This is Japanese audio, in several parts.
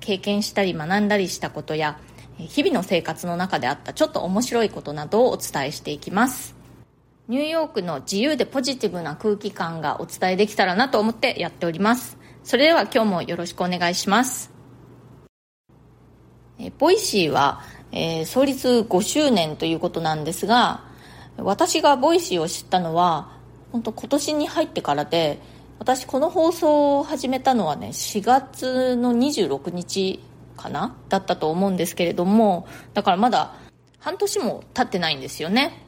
経験したり学んだりしたことや日々の生活の中であったちょっと面白いことなどをお伝えしていきます。ニューヨークの自由でポジティブな空気感がお伝えできたらなと思ってやっております。それでは今日もよろしくお願いします。ボイシーは、創立5周年ということなんですが、私がボイシーを知ったのは本当今年に入ってからで、私この放送を始めたのはね、4月の26日かなだったと思うんですけれども、だからまだ半年も経ってないんですよね。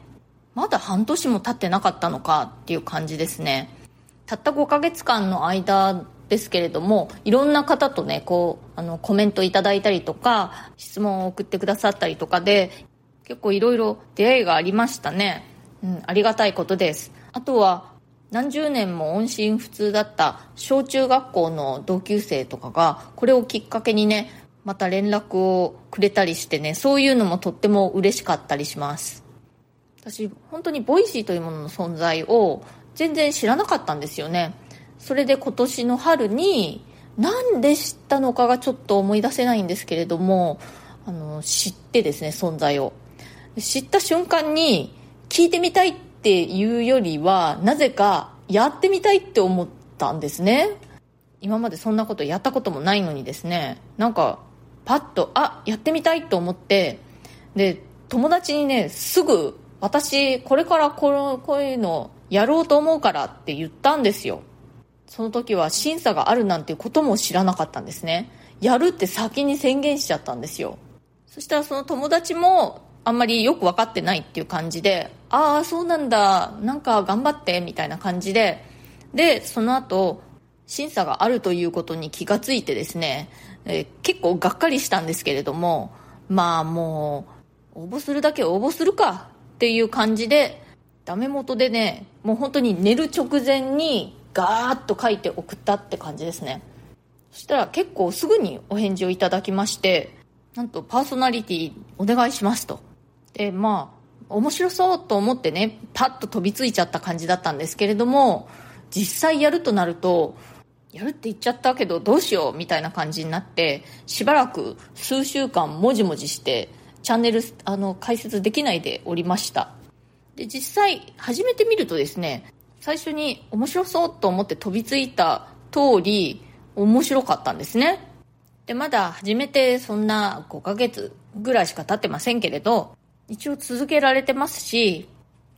まだ半年も経ってなかったのかっていう感じですね。たった5ヶ月間の間ですけれども、いろんな方とね、こうコメントいただいたりとか、質問を送ってくださったりとかで、結構いろいろ出会いがありましたね。ありがたいことです。あとは何十年も音信不通だった小中学校の同級生とかがこれをきっかけにね、また連絡をくれたりしてね、そういうのもとっても嬉しかったりします。私本当にボイシーというものの存在を全然知らなかったんですよね。それで今年の春に何で知ったのかがちょっと思い出せないんですけれども、知ってですね、存在を知った瞬間に聞いてみたいっていうよりは、なぜかやってみたいって思ったんですね。今までそんなことやったこともないのにですね、なんかパッとやってみたいと思って、で友達にね、すぐ私これからこういうのやろうと思うからって言ったんですよ。その時は審査があるなんていうことも知らなかったんですね。やるって先に宣言しちゃったんですよ。そしたらその友達もあんまりよく分かってないっていう感じで、ああそうなんだ、なんか頑張ってみたいな感じで、でその後審査があるということに気がついてですね、結構がっかりしたんですけれども、まあもう応募するだけ応募するかっていう感じで、ダメ元でね、もう本当に寝る直前にガーッと書いて送ったって感じですね。そしたら結構すぐにお返事をいただきまして、なんとパーソナリティお願いしますと。でまあ面白そうと思ってね、パッと飛びついちゃった感じだったんですけれども、実際やるとなると、やるって言っちゃったけどどうしようみたいな感じになって、しばらく数週間もじもじしてチャンネル解説できないでおりました。で実際始めてみるとですね、最初に面白そうと思って飛びついた通り面白かったんですね。でまだ始めてそんな5ヶ月ぐらいしか経ってませんけれど、一応続けられてますし、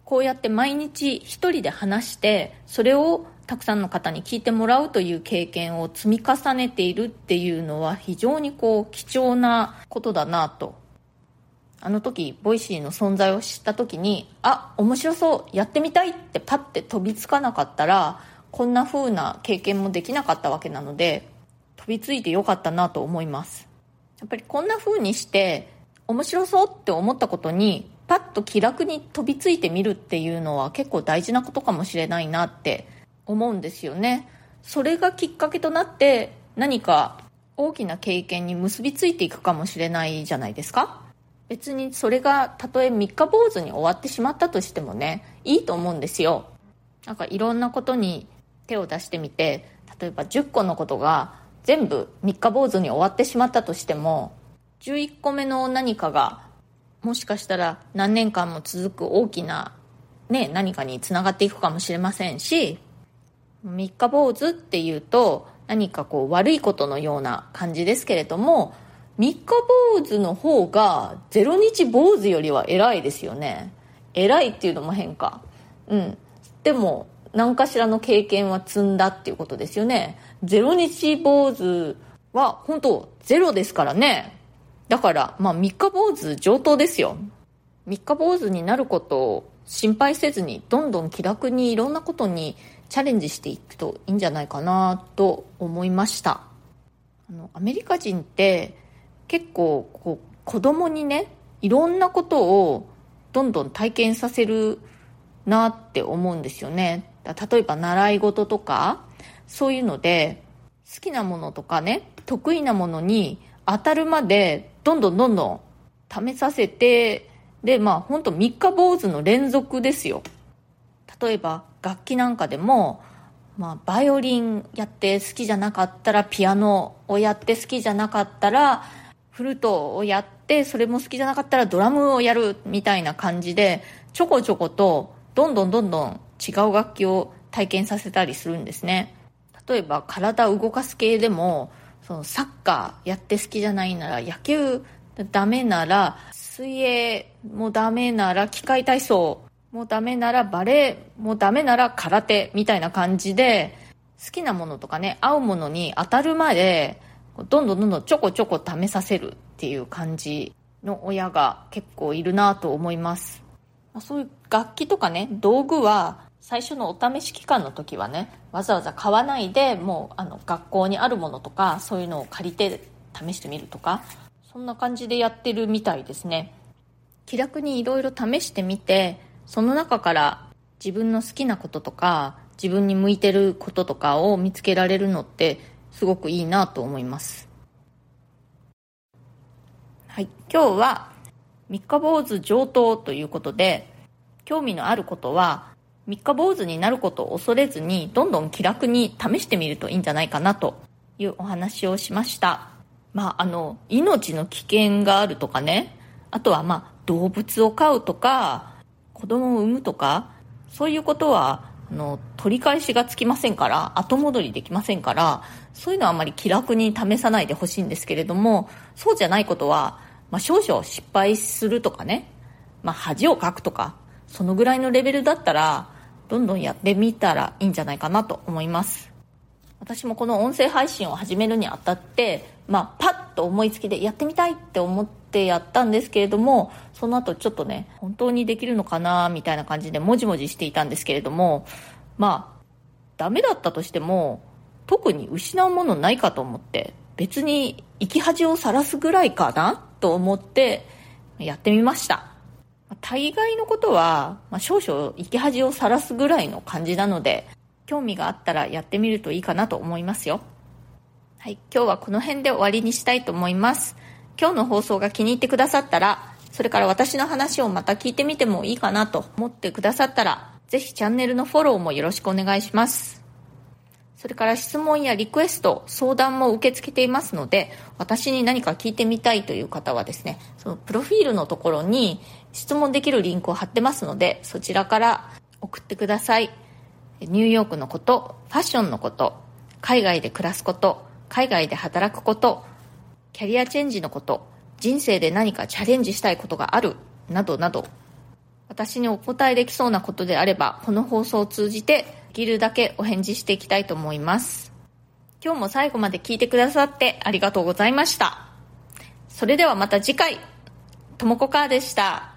こうやって毎日一人で話してそれをたくさんの方に聞いてもらうという経験を積み重ねているっていうのは非常にこう貴重なことだなと。あの時ボイシーの存在を知った時に、面白そう、やってみたいってパッて飛びつかなかったらこんな風な経験もできなかったわけなので、飛びついてよかったなと思います。やっぱりこんな風にして面白そうって思ったことにパッと気楽に飛びついてみるっていうのは結構大事なことかもしれないなって思うんですよね。それがきっかけとなって何か大きな経験に結びついていくかもしれないじゃないですか。別にそれがたとえ三日坊主に終わってしまったとしてもね、いいと思うんですよ。なんかいろんなことに手を出してみて、例えば10個のことが全部三日坊主に終わってしまったとしても、11個目の何かがもしかしたら何年間も続く大きな、何かにつながっていくかもしれませんし、三日坊主っていうと何かこう悪いことのような感じですけれども、三日坊主の方が0日坊主よりは偉いですよね。偉いっていうのも変か。でも何かしらの経験は積んだっていうことですよね。0日坊主は本当ゼロですからね。だから、三日坊主上等ですよ。三日坊主になることを心配せずに、どんどん気楽にいろんなことにチャレンジしていくといいんじゃないかなと思いました。アメリカ人って結構こう子供にね、いろんなことをどんどん体験させるなって思うんですよね。例えば習い事とかそういうので、好きなものとかね、得意なものに当たるまでどんどん試させて、でほんと三日坊主の連続ですよ。例えば楽器なんかでも、バイオリンやって好きじゃなかったらピアノをやって、好きじゃなかったらフルートをやって、それも好きじゃなかったらドラムをやるみたいな感じで、ちょこちょことどんどん違う楽器を体験させたりするんですね。例えば体を動かす系でも、そのサッカーやって好きじゃないなら野球ダメなら水泳もダメなら器械体操もダメならバレエもダメなら空手みたいな感じで、好きなものとかね、合うものに当たるまでどんどんちょこちょこ試させるっていう感じの親が結構いるなと思います。そういう楽器とかね、道具は最初のお試し期間の時はね、わざわざ買わないで、もう学校にあるものとかそういうのを借りて試してみるとか、そんな感じでやってるみたいですね。気楽にいろいろ試してみて、その中から自分の好きなこととか自分に向いてることとかを見つけられるのってすごくいいなと思います。はい、今日は三日坊主上等ということで、興味のあることは三日坊主になることを恐れずに、どんどん気楽に試してみるといいんじゃないかなというお話をしました。命の危険があるとかね、あとは動物を飼うとか子供を産むとか、そういうことは取り返しがつきませんから、後戻りできませんから、そういうのはあまり気楽に試さないでほしいんですけれども、そうじゃないことは、少々失敗するとかね、恥をかくとか、そのぐらいのレベルだったらどんどんやってみたらいいんじゃないかなと思います。私もこの音声配信を始めるにあたって、パッと思いつきでやってみたいって思ってやったんですけれども、その後ちょっとね、本当にできるのかなみたいな感じでもじもじしていたんですけれども、ダメだったとしても特に失うものないかと思って、別に生き恥をさらすぐらいかなと思ってやってみました。大概のことは、少々生き恥をさらすぐらいの感じなので、興味があったらやってみるといいかなと思いますよ。はい、今日はこの辺で終わりにしたいと思います。今日の放送が気に入ってくださったら、それから私の話をまた聞いてみてもいいかなと思ってくださったら、ぜひチャンネルのフォローもよろしくお願いします。それから質問やリクエスト、相談も受け付けていますので、私に何か聞いてみたいという方はですね、そのプロフィールのところに質問できるリンクを貼ってますので、そちらから送ってください。ニューヨークのこと、ファッションのこと、海外で暮らすこと、海外で働くこと、キャリアチェンジのこと、人生で何かチャレンジしたいことがある、などなど、私にお答えできそうなことであれば、この放送を通じてできるだけお返事していきたいと思います。今日も最後まで聞いてくださってありがとうございました。それではまた次回、ともこかーでした。